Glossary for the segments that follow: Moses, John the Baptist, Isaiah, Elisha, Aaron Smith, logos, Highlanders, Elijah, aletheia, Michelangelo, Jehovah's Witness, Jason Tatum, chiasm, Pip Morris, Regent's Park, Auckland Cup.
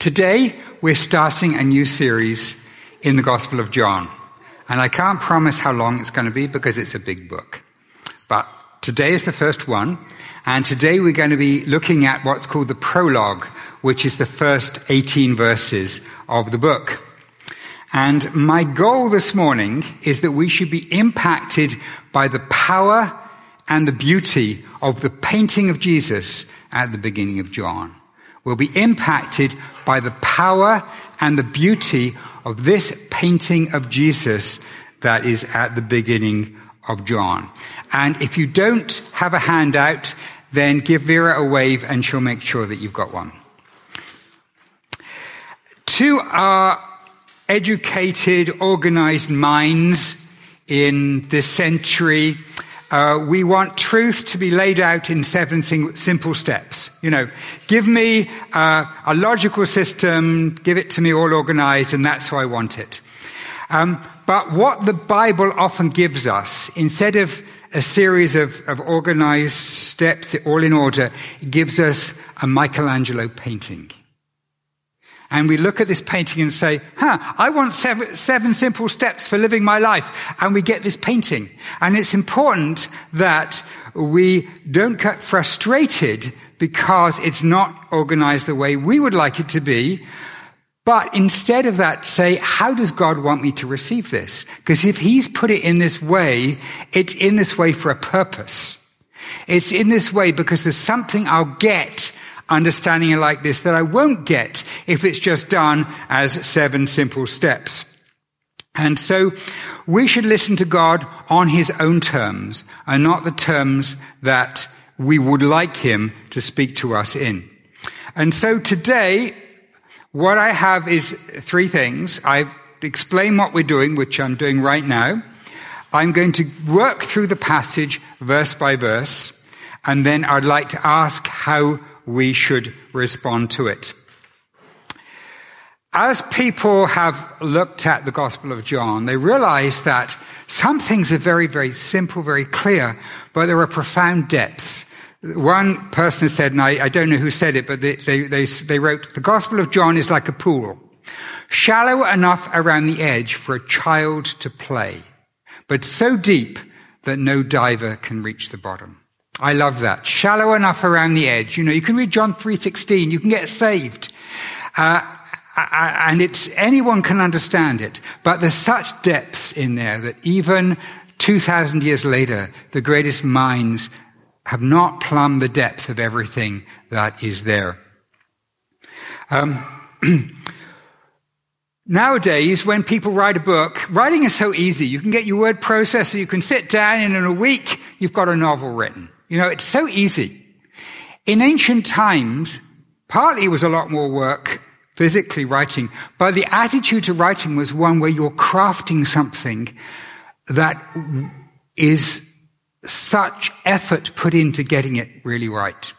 Today, we're starting a new series in the Gospel of John. And I can't promise how long it's going to be because it's a big book. But today is the first one. And today we're going to be looking at what's called the prologue, which is the first 18 verses of the book. And my goal this morning is that we should be impacted by the power and the beauty of the painting of Jesus at the beginning of John. We'll be impacted by the power and the beauty of this painting of Jesus that is at the beginning of John. And if you don't have a handout, then give Vera a wave and she'll make sure that you've got one. To our educated, organized minds in this century, we want truth to be laid out in seven simple steps. You know, give me a logical system, give it to me all organized, and that's how I want it. But what the Bible often gives us, instead of a series of organized steps all in order, it gives us a Michelangelo painting. And we look at this painting and say, I want seven simple steps for living my life. And we get this painting. And it's important that we don't get frustrated because it's not organized the way we would like it to be. But instead of that, say, how does God want me to receive this? Because if he's put it in this way, it's in this way for a purpose. It's in this way because there's something I'll get understanding it like this that I won't get if it's just done as seven simple steps. And so we should listen to God on his own terms and not the terms that we would like him to speak to us in. And so today, what I have is three things. I explain what we're doing, which I'm doing right now. I'm going to work through the passage verse by verse. And then I'd like to ask how we should respond to it. As people have looked at the Gospel of John, they realize that some things are very, very simple, very clear, but there are profound depths. One person said, and I don't know who said it, but they wrote, the Gospel of John is like a pool, shallow enough around the edge for a child to play, but so deep that no diver can reach the bottom. I love that. Shallow enough around the edge. You know, you can read John 3:16. You can get saved. And it's anyone can understand it. But there's such depths in there that even 2,000 years later, the greatest minds have not plumbed the depth of everything that is there. Nowadays, when people write a book, writing is so easy. You can get your word processor. You can sit down and in a week, you've got a novel written. You know, it's so easy. In ancient times, partly it was a lot more work, physically writing, but the attitude to writing was one where you're crafting something that is such effort put into getting it really right.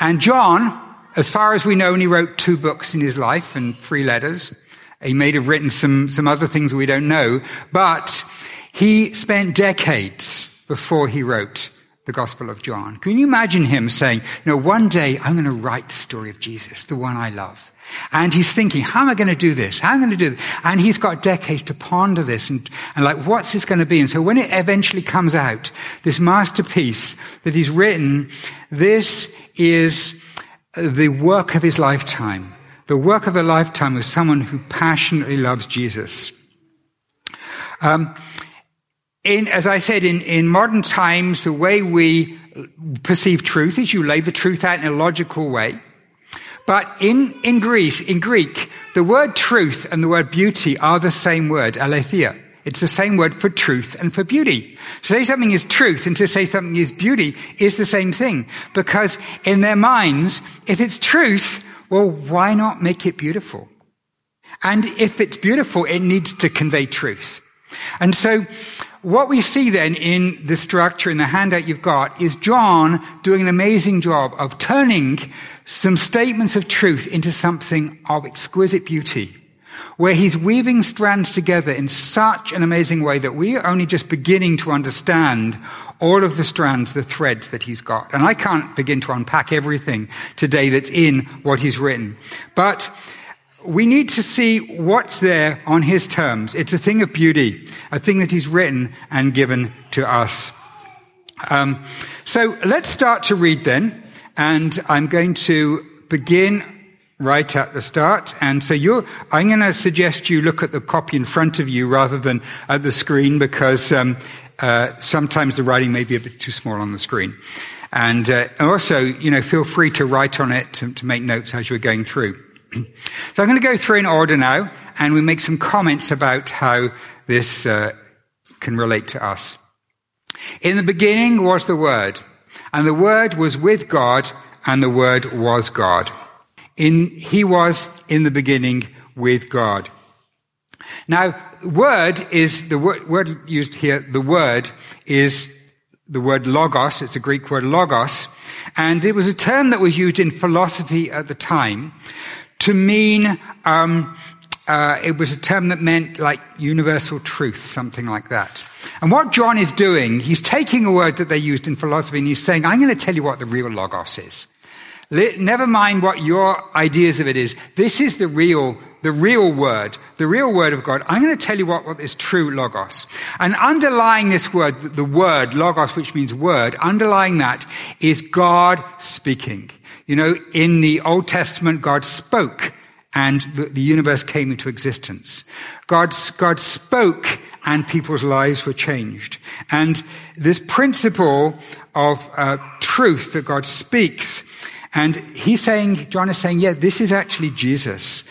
And John, as far as we know, only wrote 2 books in his life and 3 letters. He may have written some other things we don't know, but he spent decades before he wrote the Gospel of John. Can you imagine him saying, you know, one day I'm going to write the story of Jesus, the one I love. And he's thinking, how am I going to do this? How am I going to do this? And he's got decades to ponder this and like, what's this going to be? And so when it eventually comes out, this masterpiece that he's written, this is the work of his lifetime. The work of the lifetime of someone who passionately loves Jesus. As I said, in modern times, the way we perceive truth is you lay the truth out in a logical way. But in Greek, the word truth and the word beauty are the same word, aletheia. It's the same word for truth and for beauty. To say something is truth and to say something is beauty is the same thing. Because in their minds, if it's truth, well, why not make it beautiful? And if it's beautiful, it needs to convey truth. And so what we see then in the structure, in the handout you've got, is John doing an amazing job of turning some statements of truth into something of exquisite beauty, where he's weaving strands together in such an amazing way that we are only just beginning to understand all of the strands, the threads that he's got. And I can't begin to unpack everything today that's in what he's written. But we need to see what's there on his terms. It's a thing of beauty, a thing that he's written and given to us. So let's start to read then, and I'm going to begin right at the start. And so I'm going to suggest you look at the copy in front of you rather than at the screen, because sometimes the writing may be a bit too small on the screen. And also, feel free to write on it to make notes as you're going through. So I'm going to go through in order now, and we make some comments about how this can relate to us. In the beginning was the Word, and the Word was with God, and the Word was God. He was in the beginning with God. Now, Word is the word used here. The Word is the word logos. It's the Greek word logos, and it was a term that was used in philosophy at the time to mean. It was a term that meant like universal truth, something like that. And what John is doing, he's taking a word that they used in philosophy and he's saying, I'm going to tell you what the real logos is. Never mind what your ideas of it is. This is the real word of God. I'm going to tell you what is true logos. And underlying this word, the word logos, which means word, underlying that is God speaking. In the Old Testament, God spoke and the universe came into existence. God spoke and people's lives were changed. And this principle of truth that God speaks, and John is saying, yeah, this is actually Jesus.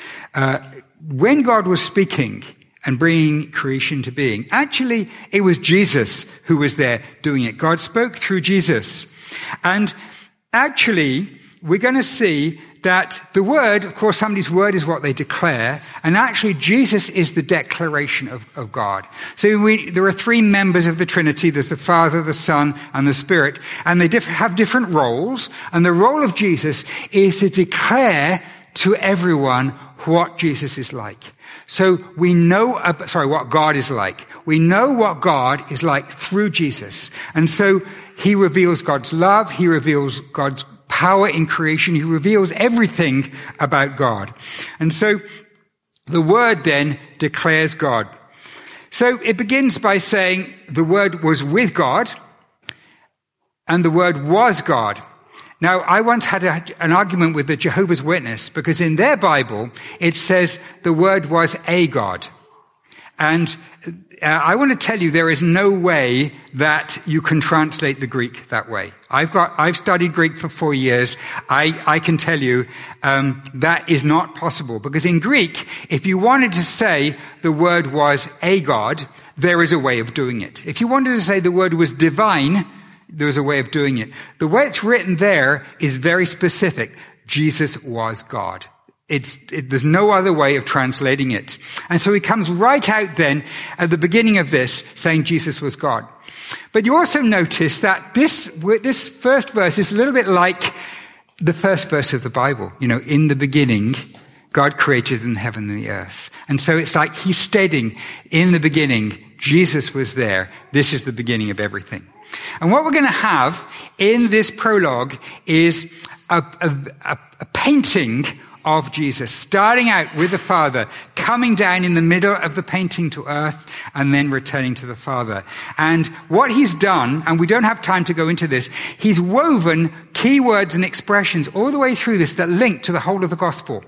When God was speaking and bringing creation to being, actually it was Jesus who was there doing it. God spoke through Jesus. And actually, we're going to see that the word, of course, somebody's word is what they declare, and actually Jesus is the declaration of God. So there are three members of the Trinity. There's the Father, the Son, and the Spirit, and they have different roles, and the role of Jesus is to declare to everyone what Jesus is like. So we know, what God is like. We know what God is like through Jesus. And so he reveals God's love, he reveals God's power in creation. He reveals everything about God. And so the Word then declares God. So it begins by saying the Word was with God and the Word was God. Now, I once had an argument with the Jehovah's Witness because in their Bible it says the Word was a God. And I want to tell you there is no way that you can translate the Greek that way. I've studied Greek for 4 years. I can tell you that is not possible, because in Greek, if you wanted to say the word was a God, there is a way of doing it. If you wanted to say the word was divine, there was a way of doing it. The way it's written there is very specific. Jesus was God. There's no other way of translating it. And so he comes right out then at the beginning of this saying Jesus was God. But you also notice that this first verse is a little bit like the first verse of the Bible. In the beginning, God created in heaven and the earth. And so it's like he's stating, in the beginning, Jesus was there. This is the beginning of everything. And what we're going to have in this prologue is a painting of Jesus, starting out with the Father, coming down in the middle of the painting to earth, and then returning to the Father. And what he's done, and we don't have time to go into this, he's woven key words and expressions all the way through this that link to the whole of the gospel.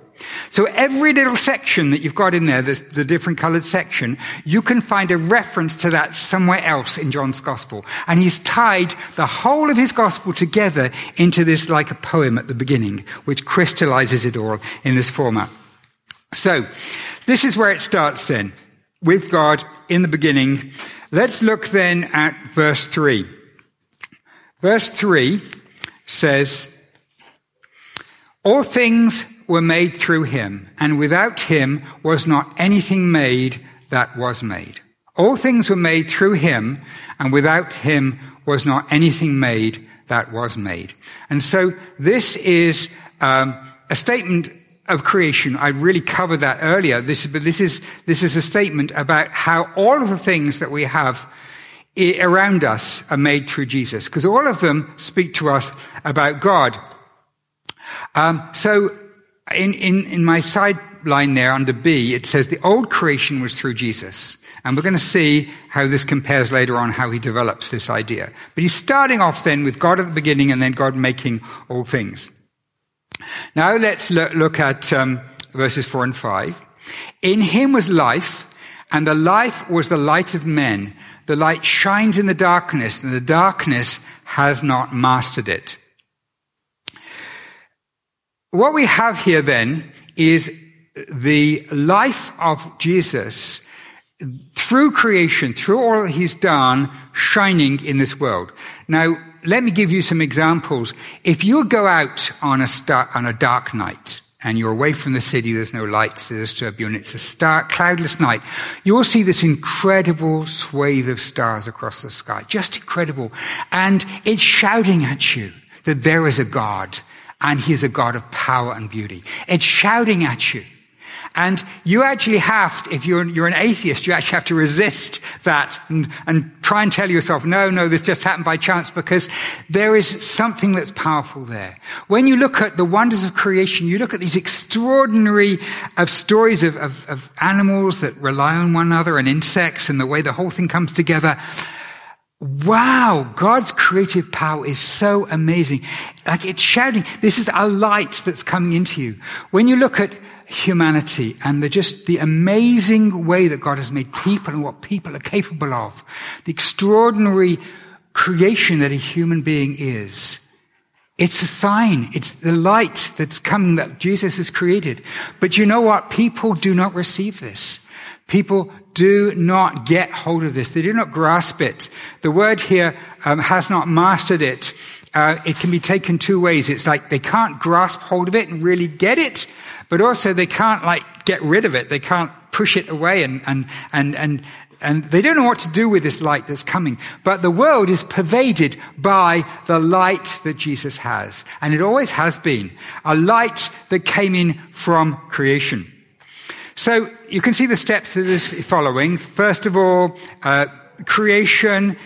So every little section that you've got in there, the different colored section, you can find a reference to that somewhere else in John's gospel. And he's tied the whole of his gospel together into this like a poem at the beginning, which crystallizes it all in this format. So this is where it starts then, with God in the beginning. Let's look then at verse 3. Verse 3 says, all things were made through him, and without him was not anything made that was made. All things were made through him, and without him was not anything made that was made. And so this is a statement of creation. I really covered that earlier. This is a statement about how all of the things that we have around us are made through Jesus, because all of them speak to us about God. So in my side line there under B, it says the old creation was through Jesus. And we're going to see how this compares later on, how he develops this idea. But he's starting off then with God at the beginning and then God making all things. Now let's look at verses 4 and 5. In him was life, and the life was the light of men. The light shines in the darkness, and the darkness has not mastered it. What we have here then is the life of Jesus through creation, through all that he's done, shining in this world. Now, let me give you some examples. If you go out on a dark night, and you're away from the city, there's no lights to disturb you, and it's a cloudless night, you'll see this incredible swathe of stars across the sky. Just incredible. And it's shouting at you that there is a God, and he's a God of power and beauty. It's shouting at you. And you actually have, if you're an atheist, you actually have to resist that and try and tell yourself, no, this just happened by chance, because there is something that's powerful there. When you look at the wonders of creation, you look at these extraordinary stories of animals that rely on one another and insects and the way the whole thing comes together. Wow, God's creative power is so amazing. Like, it's shouting, this is a light that's coming into you. When you look at humanity and the amazing way that God has made people and what people are capable of, the extraordinary creation that a human being is, it's a sign. It's the light that's coming that Jesus has created. But you know what? People do not receive this. People do not get hold of this. They do not grasp it. The word here has not mastered it. It can be taken two ways. It's like they can't grasp hold of it and really get it, but also they can't get rid of it. They can't push it away and they don't know what to do with this light that's coming. But the world is pervaded by the light that Jesus has. And it always has been. A light that came in from creation. So you can see the steps that is following. First of all, before creation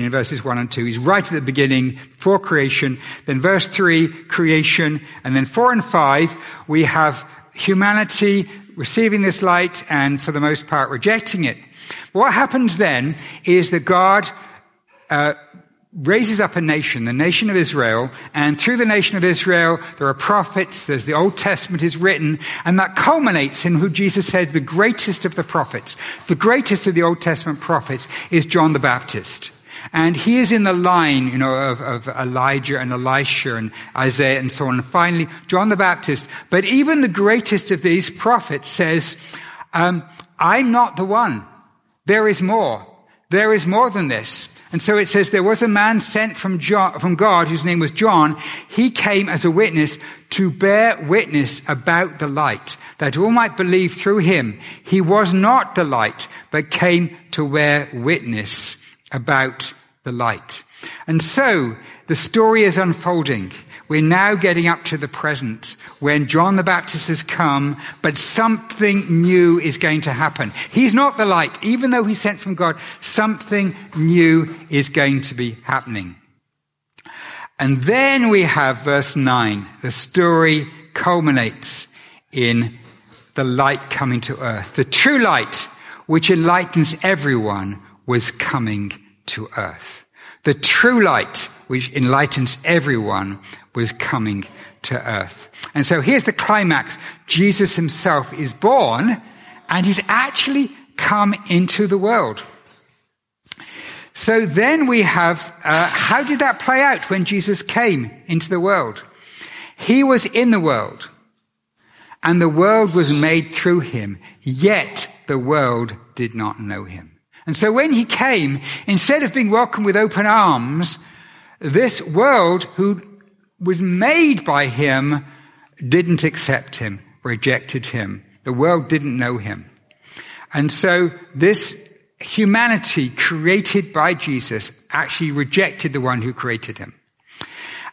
in verses 1 and 2, he's right at the beginning, before creation, then verse 3, creation, and then 4 and 5, we have humanity receiving this light and for the most part rejecting it. What happens then is that God raises up a nation, the nation of Israel, and through the nation of Israel there are prophets, there's the Old Testament is written, and that culminates in who Jesus said the greatest of the prophets. The greatest of the Old Testament prophets is John the Baptist. And he is in the line, of Elijah and Elisha and Isaiah and so on. And finally, John the Baptist. But even the greatest of these prophets says, I'm not the one. There is more. There is more than this. And so it says, there was a man sent from God whose name was John. He came as a witness to bear witness about the light, that all might believe through him. He was not the light, but came to bear witness about the light. And so the story is unfolding. We're now getting up to the present when John the Baptist has come, but something new is going to happen. He's not the light. Even though he's sent from God, something new is going to be happening. And then we have verse 9. The story culminates in the light coming to earth. The true light, which enlightens everyone, was coming to earth. The true light, which enlightens everyone, was coming to earth. And so here's the climax. Jesus himself is born, and he's actually come into the world. So then we have, how did that play out when Jesus came into the world? He was in the world, and the world was made through him, yet the world did not know him. And so when he came, instead of being welcomed with open arms, this world who was made by him didn't accept him, rejected him. The world didn't know him. And so this humanity created by Jesus actually rejected the one who created him.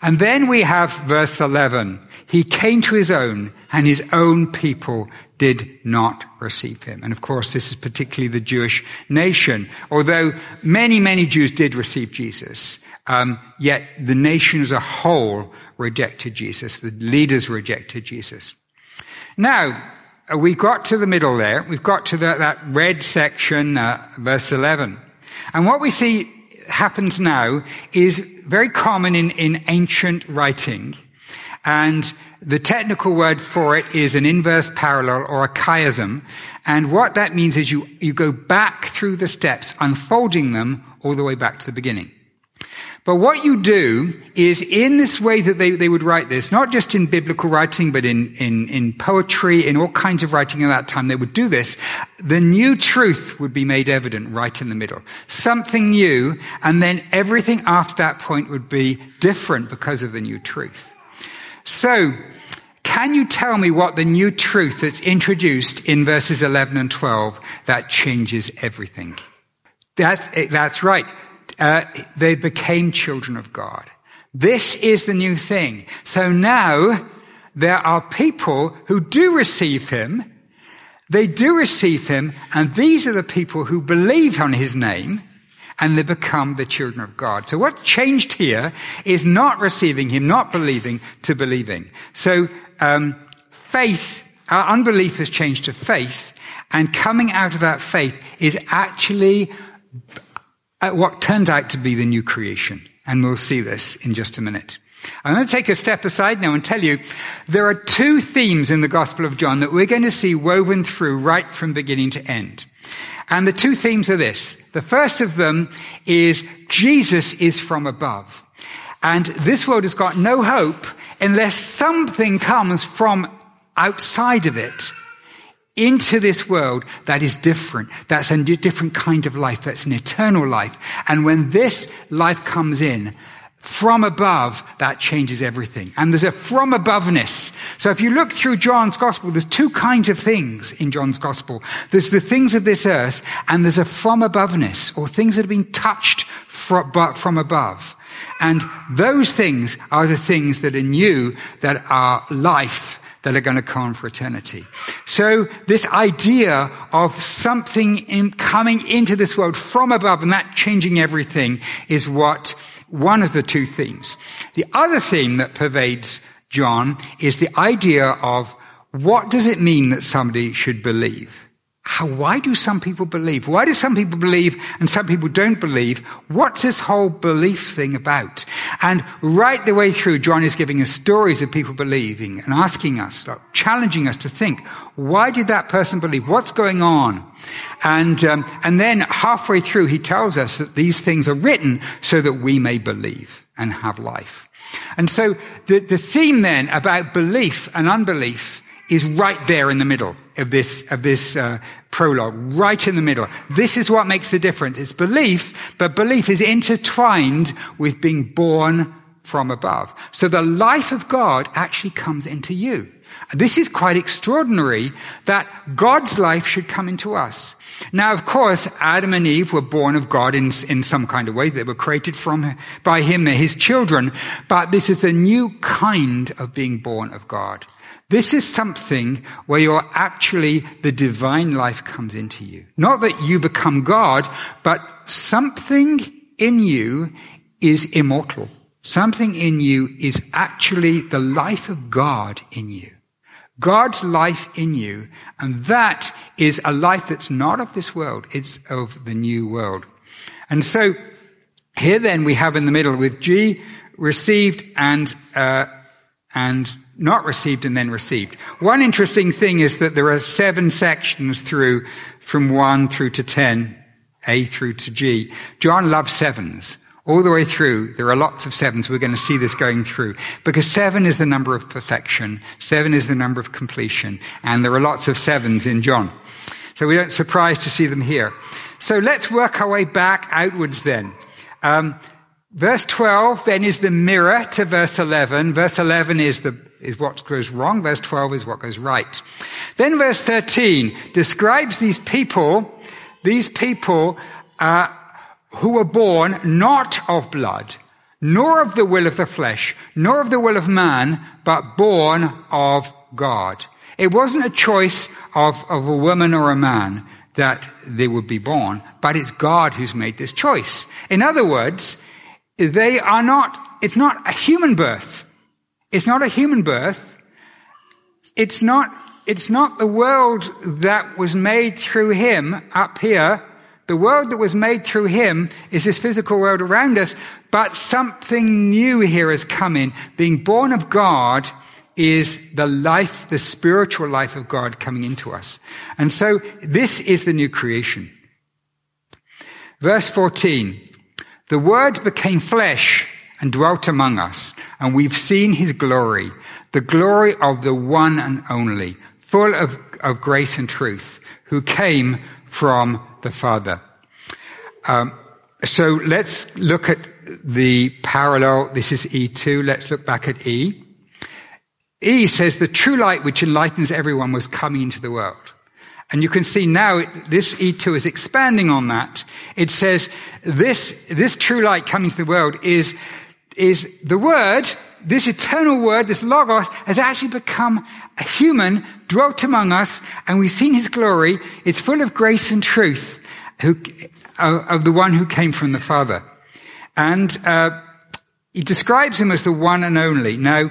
And then we have verse 11. He came to his own, and his own people did not receive him. And of course, this is particularly the Jewish nation. Although many, many Jews did receive Jesus, yet the nation as a whole rejected Jesus. The leaders rejected Jesus. Now, we got to the middle there. We've got to that red section, verse 11. And what we see happens now is very common in ancient writing. And the technical word for it is an inverse parallel or a chiasm. And what that means is you go back through the steps, unfolding them all the way back to the beginning. But what you do is, in this way that they would write this, not just in biblical writing, but in poetry, in all kinds of writing at that time, they would do this. The new truth would be made evident right in the middle. Something new, and then everything after that point would be different because of the new truth. So, can you tell me what the new truth that's introduced in verses 11 and 12 that changes everything? That's right. They became children of God. This is the new thing. So now there are people who do receive him. They do receive him, and these are the people who believe on his name, and they become the children of God. So what changed here is not receiving him, not believing, to believing. So faith, our unbelief has changed to faith, and coming out of that faith is actually what turns out to be the new creation. And we'll see this in just a minute. I'm going to take a step aside now and tell you there are two themes in the Gospel of John that we're going to see woven through right from beginning to end. And the two themes are this. The first of them is Jesus is from above. And this world has got no hope unless something comes from outside of it into this world that is different. That's a different kind of life. That's an eternal life. And when this life comes in from above, that changes everything. And there's a from aboveness. So if you look through John's gospel, there's two kinds of things in John's gospel. There's the things of this earth, and there's a from aboveness, or things that have been touched from above. And those things are the things that are new, that are life, that are going to come on for eternity. So this idea of something coming into this world from above and that changing everything is one of the two themes. The other theme that pervades John is the idea of what does it mean that somebody should believe? Why do some people believe? Why do some people believe and some people don't believe? What's this whole belief thing about? And right the way through, John is giving us stories of people believing and asking us, challenging us to think, why did that person believe? What's going on? And then halfway through, he tells us that these things are written so that we may believe and have life. And so the theme then about belief and unbelief is right there in the middle of this prologue, right in the middle. This is what makes the difference. It's belief, but belief is intertwined with being born from above. So the life of God actually comes into you. This is quite extraordinary that God's life should come into us. Now, of course, Adam and Eve were born of God in some kind of way. They were created by him. They're his children. But this is the new kind of being born of God. This is something where you're actually, the divine life comes into you. Not that you become God, but something in you is immortal. Something in you is actually the life of God in you. God's life in you. And that is a life that's not of this world. It's of the new world. And so here then we have in the middle with G, received and not received and then received. One interesting thing is that there are 7 sections through, from 1 through to 10, A through to G. John loves 7s. All the way through, there are lots of 7s. We're going to see this going through. Because 7 is the number of perfection. 7 is the number of completion. And there are lots of 7s in John. So we don't surprise to see them here. So let's work our way back outwards then. Verse 12 then is the mirror to verse 11. Verse 11 is what goes wrong. Verse 12 is what goes right. Then verse 13 describes these people who were born not of blood, nor of the will of the flesh, nor of the will of man, but born of God. It wasn't a choice of a woman or a man that they would be born, but it's God who's made this choice. In other words, it's not a human birth. It's not a human birth. It's not It's not the world that was made through him up here. The world that was made through him is this physical world around us, but something new here has come in. Being born of God is the life, the spiritual life of God coming into us. And so this is the new creation. Verse 14, the Word became flesh and dwelt among us, and we've seen his glory, the glory of the one and only, full of grace and truth, who came from the Father. So let's look at the parallel. This is E2. Let's look back at E. E says the true light which enlightens everyone was coming into the world. And you can see now this E2 is expanding on that. It says this true light coming to the world is the Word. This eternal Word, this Logos, has actually become a human, dwelt among us, and we've seen his glory. It's full of grace and truth, of the one who came from the Father. And he describes him as the one and only. Now,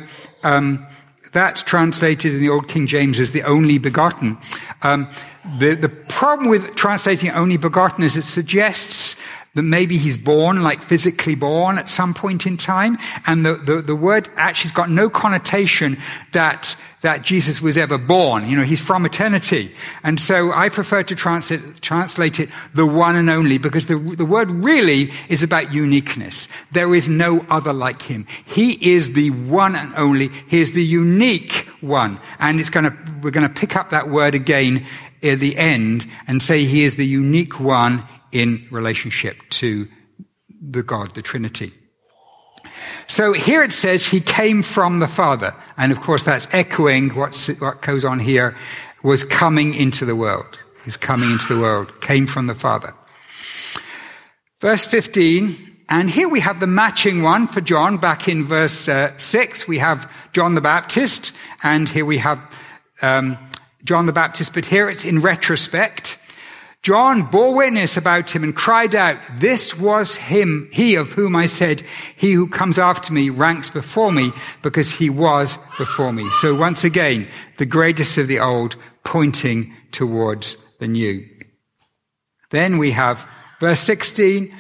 that's translated in the Old King James as the only begotten. The problem with translating only begotten is it suggests that maybe he's born, like physically born at some point in time. And the word actually has got no connotation that Jesus was ever born. You know, he's from eternity. And so I prefer to translate it the one and only, because the word really is about uniqueness. There is no other like him. He is the one and only. He is the unique one. And we're going to pick up that word again at the end and say he is the unique one in relationship to the God, the Trinity. So here it says he came from the Father. And of course that's echoing what goes on here, was coming into the world. His coming into the world came from the Father. Verse 15. And here we have the matching one for John back in verse 6. We have John the Baptist. And here we have John the Baptist. But here it's in retrospect. John bore witness about him and cried out, "This was him, he of whom I said, he who comes after me ranks before me because he was before me." So once again, the greatest of the old pointing towards the new. Then we have verse 16,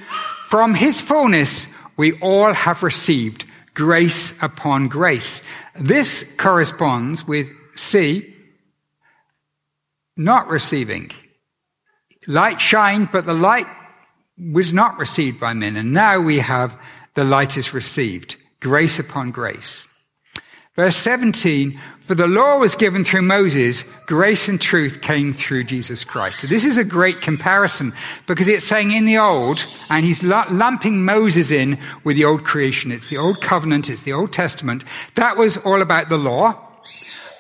"From his fullness we all have received grace upon grace." This corresponds with C, not receiving. Light shined, but the light was not received by men. And now we have the light is received, grace upon grace. Verse 17, "For the law was given through Moses, grace and truth came through Jesus Christ." So this is a great comparison because it's saying in the old, and he's lumping Moses in with the old creation. It's the old covenant, it's the Old Testament. That was all about the law.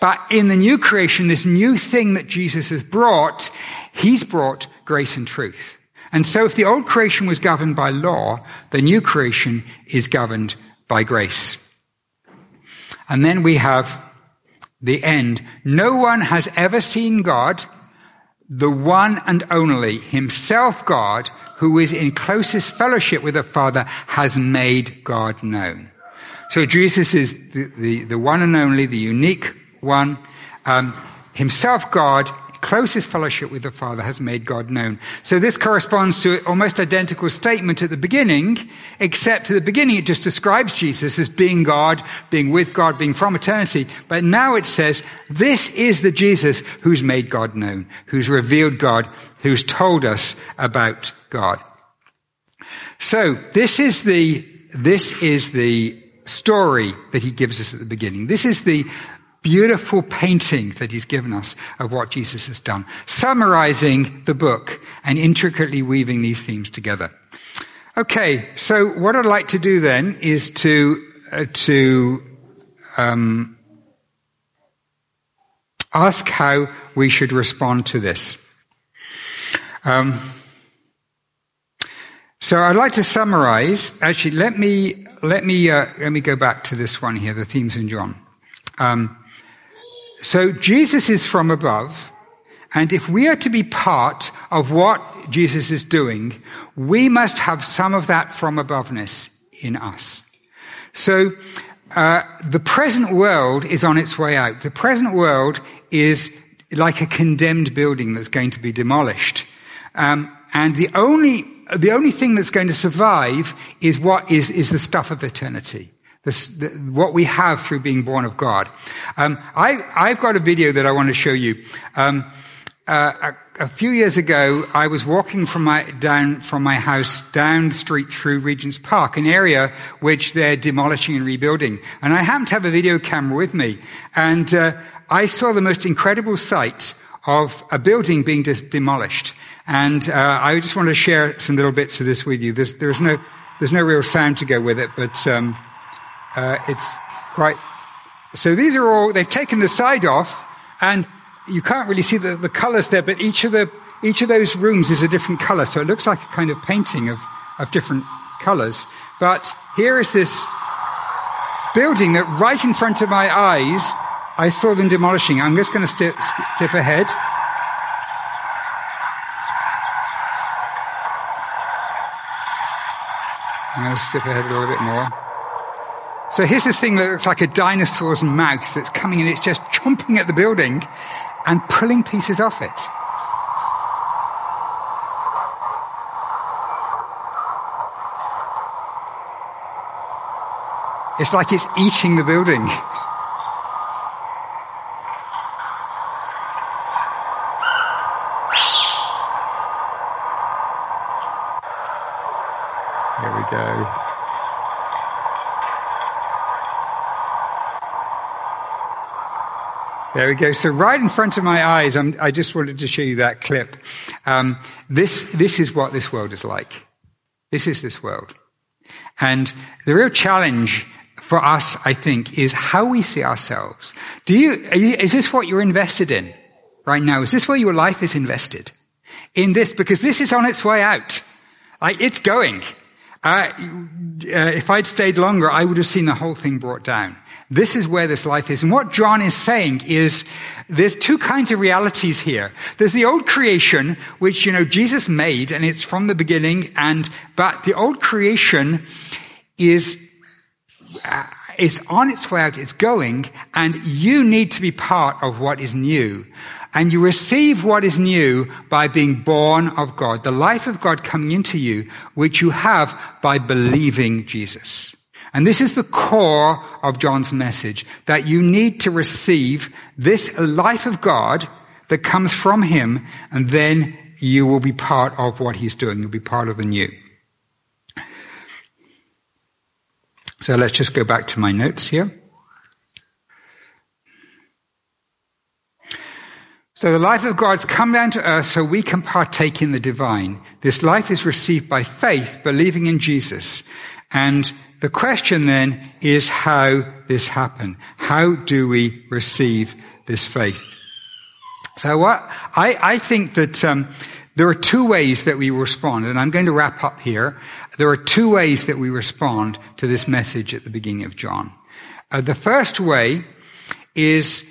But in the new creation, this new thing that Jesus has brought, he's brought grace and truth. And so if the old creation was governed by law, the new creation is governed by grace. And then we have the end. "No one has ever seen God, the one and only, himself God, who is in closest fellowship with the Father, has made God known." So Jesus is the one and only, the unique one, himself God, closest fellowship with the Father, has made God known. So this corresponds to an almost identical statement at the beginning, except at the beginning it just describes Jesus as being God, being with God, being from eternity. But now it says, this is the Jesus who's made God known, who's revealed God, who's told us about God. So this is the story that he gives us at the beginning. This is the beautiful painting that he's given us of what Jesus has done, summarizing the book and intricately weaving these themes together. Okay, so what I'd like to do then is to ask how we should respond to this. So I'd like to summarize. Actually, let me go back to this one here, the themes in John. So Jesus is from above, and if we are to be part of what Jesus is doing, we must have some of that from aboveness in us. So the present world is on its way out. The present world is like a condemned building that's going to be demolished. And the only thing that's going to survive is what is the stuff of eternity. What we have through being born of God. I've got a video that I want to show you. A few years ago, I was walking from my house down the street through Regent's Park, an area which they're demolishing and rebuilding. And I happened to have a video camera with me, and I saw the most incredible sight of a building being demolished. And I just want to share some little bits of this with you. There's no real sound to go with it, but it's quite. So these are all. They've taken the side off, and you can't really see the colours there. But each of those rooms is a different colour, so it looks like a kind of painting of different colours. But here is this building that, right in front of my eyes, I saw them demolishing. I'm just going to step ahead. I'm going to skip ahead a little bit more. So here's this thing that looks like a dinosaur's mouth that's coming in. It's just chomping at the building and pulling pieces off it. It's like it's eating the building. There we go. So right in front of my eyes, I just wanted to show you that clip. This is what this world is like. This is this world. And the real challenge for us, I think, is how we see ourselves. Is this what you're invested in right now? Is this where your life is invested? In this, because this is on its way out. It's going. If I'd stayed longer, I would have seen the whole thing brought down. This is where this life is. And what John is saying is there's two kinds of realities here. There's the old creation, which, Jesus made, and it's from the beginning. But the old creation is on its way out. It's going, and you need to be part of what is new. And you receive what is new by being born of God, the life of God coming into you, which you have by believing Jesus. And this is the core of John's message, that you need to receive this life of God that comes from him, and then you will be part of what he's doing. You'll be part of the new. So let's just go back to my notes here. So the life of God's come down to earth so we can partake in the divine. This life is received by faith, believing in Jesus. And the question then is how this happens. How do we receive this faith? So what I think that there are two ways that we respond, and I'm going to wrap up here. There are two ways that we respond to this message at the beginning of John. The first way is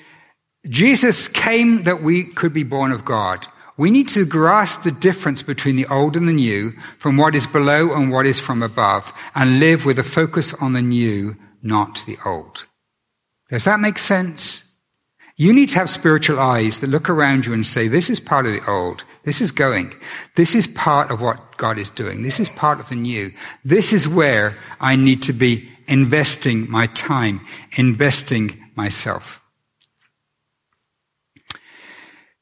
Jesus came that we could be born of God. We need to grasp the difference between the old and the new, from what is below and what is from above, and live with a focus on the new, not the old. Does that make sense? You need to have spiritual eyes that look around you and say, this is part of the old. This is going. This is part of what God is doing. This is part of the new. This is where I need to be investing my time, investing myself.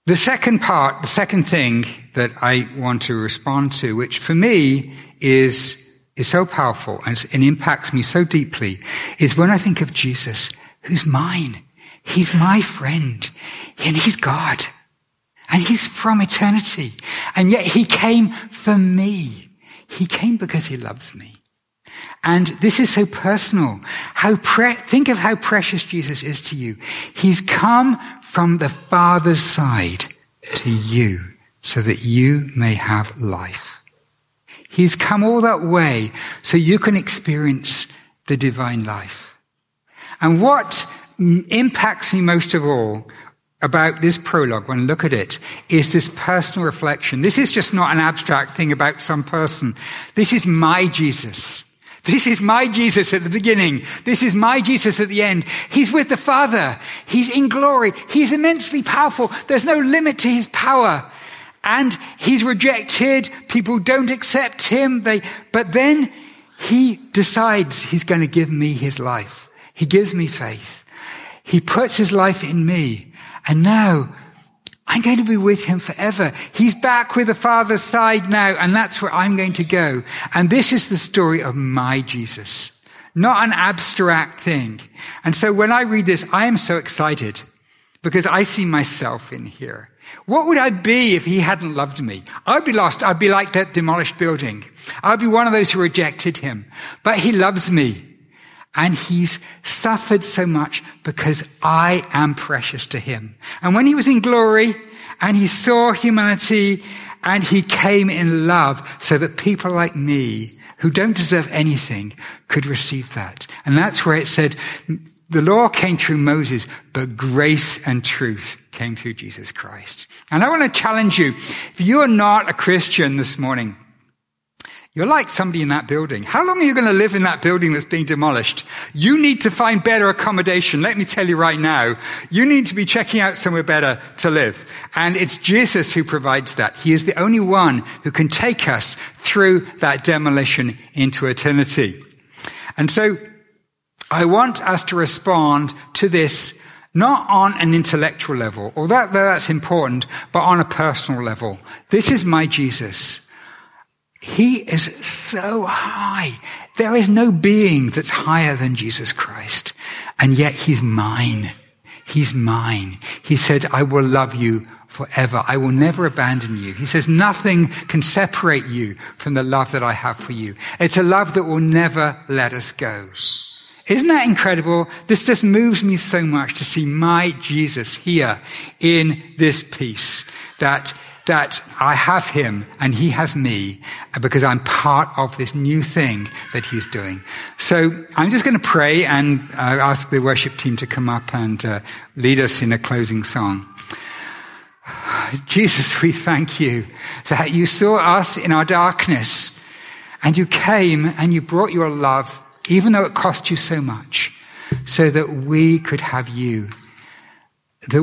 The second thing that I want to respond to, which for me is so powerful and impacts me so deeply, is when I think of Jesus, who's mine. He's my friend, and he's God, and he's from eternity. And yet he came for me. He came because he loves me. And this is so personal. Think of how precious Jesus is to you. He's come from the Father's side to you so that you may have life. He's come all that way so you can experience the divine life. And what impacts me most of all about this prologue, when I look at it, is this personal reflection. This is just not an abstract thing about some person. This is my Jesus. This is my Jesus at the beginning. This is my Jesus at the end. He's with the Father. He's in glory. He's immensely powerful. There's no limit to his power. And he's rejected. People don't accept him. But then he decides he's going to give me his life. He gives me faith. He puts his life in me. And now I'm going to be with him forever. He's back with the Father's side now, and that's where I'm going to go. And this is the story of my Jesus, not an abstract thing. And so when I read this, I am so excited because I see myself in here. What would I be if he hadn't loved me? I'd be lost. I'd be like that demolished building. I'd be one of those who rejected him. But he loves me, and he's suffered so much because I am precious to him. And when he was in glory and he saw humanity and he came in love so that people like me who don't deserve anything could receive that. And that's where it said, the law came through Moses, but grace and truth came through Jesus Christ. And I want to challenge you. If you are not a Christian this morning, you're like somebody in that building. How long are you going to live in that building that's being demolished? You need to find better accommodation. Let me tell you right now, you need to be checking out somewhere better to live. And it's Jesus who provides that. He is the only one who can take us through that demolition into eternity. And so I want us to respond to this not on an intellectual level, although that's important, but on a personal level. This is my Jesus. He is so high. There is no being that's higher than Jesus Christ. And yet he's mine. He's mine. He said, I will love you forever. I will never abandon you. He says, nothing can separate you from the love that I have for you. It's a love that will never let us go. Isn't that incredible? This just moves me so much to see my Jesus here in this piece, that I have him and he has me because I'm part of this new thing that he's doing. So I'm just going to pray and ask the worship team to come up and lead us in a closing song. Jesus, we thank you that you saw us in our darkness and you came and you brought your love, even though it cost you so much, so that we could have you, in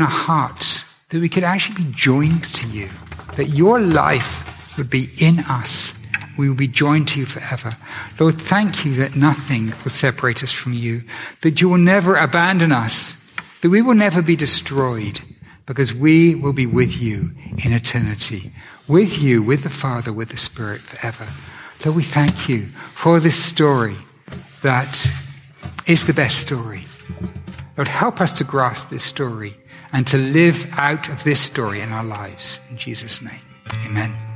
our hearts, that we could actually be joined to you, that your life would be in us. We will be joined to you forever. Lord, thank you that nothing will separate us from you, that you will never abandon us, that we will never be destroyed, because we will be with you in eternity, with you, with the Father, with the Spirit forever. Lord, we thank you for this story that is the best story. Lord, help us to grasp this story and to live out of this story in our lives. In Jesus' name, amen.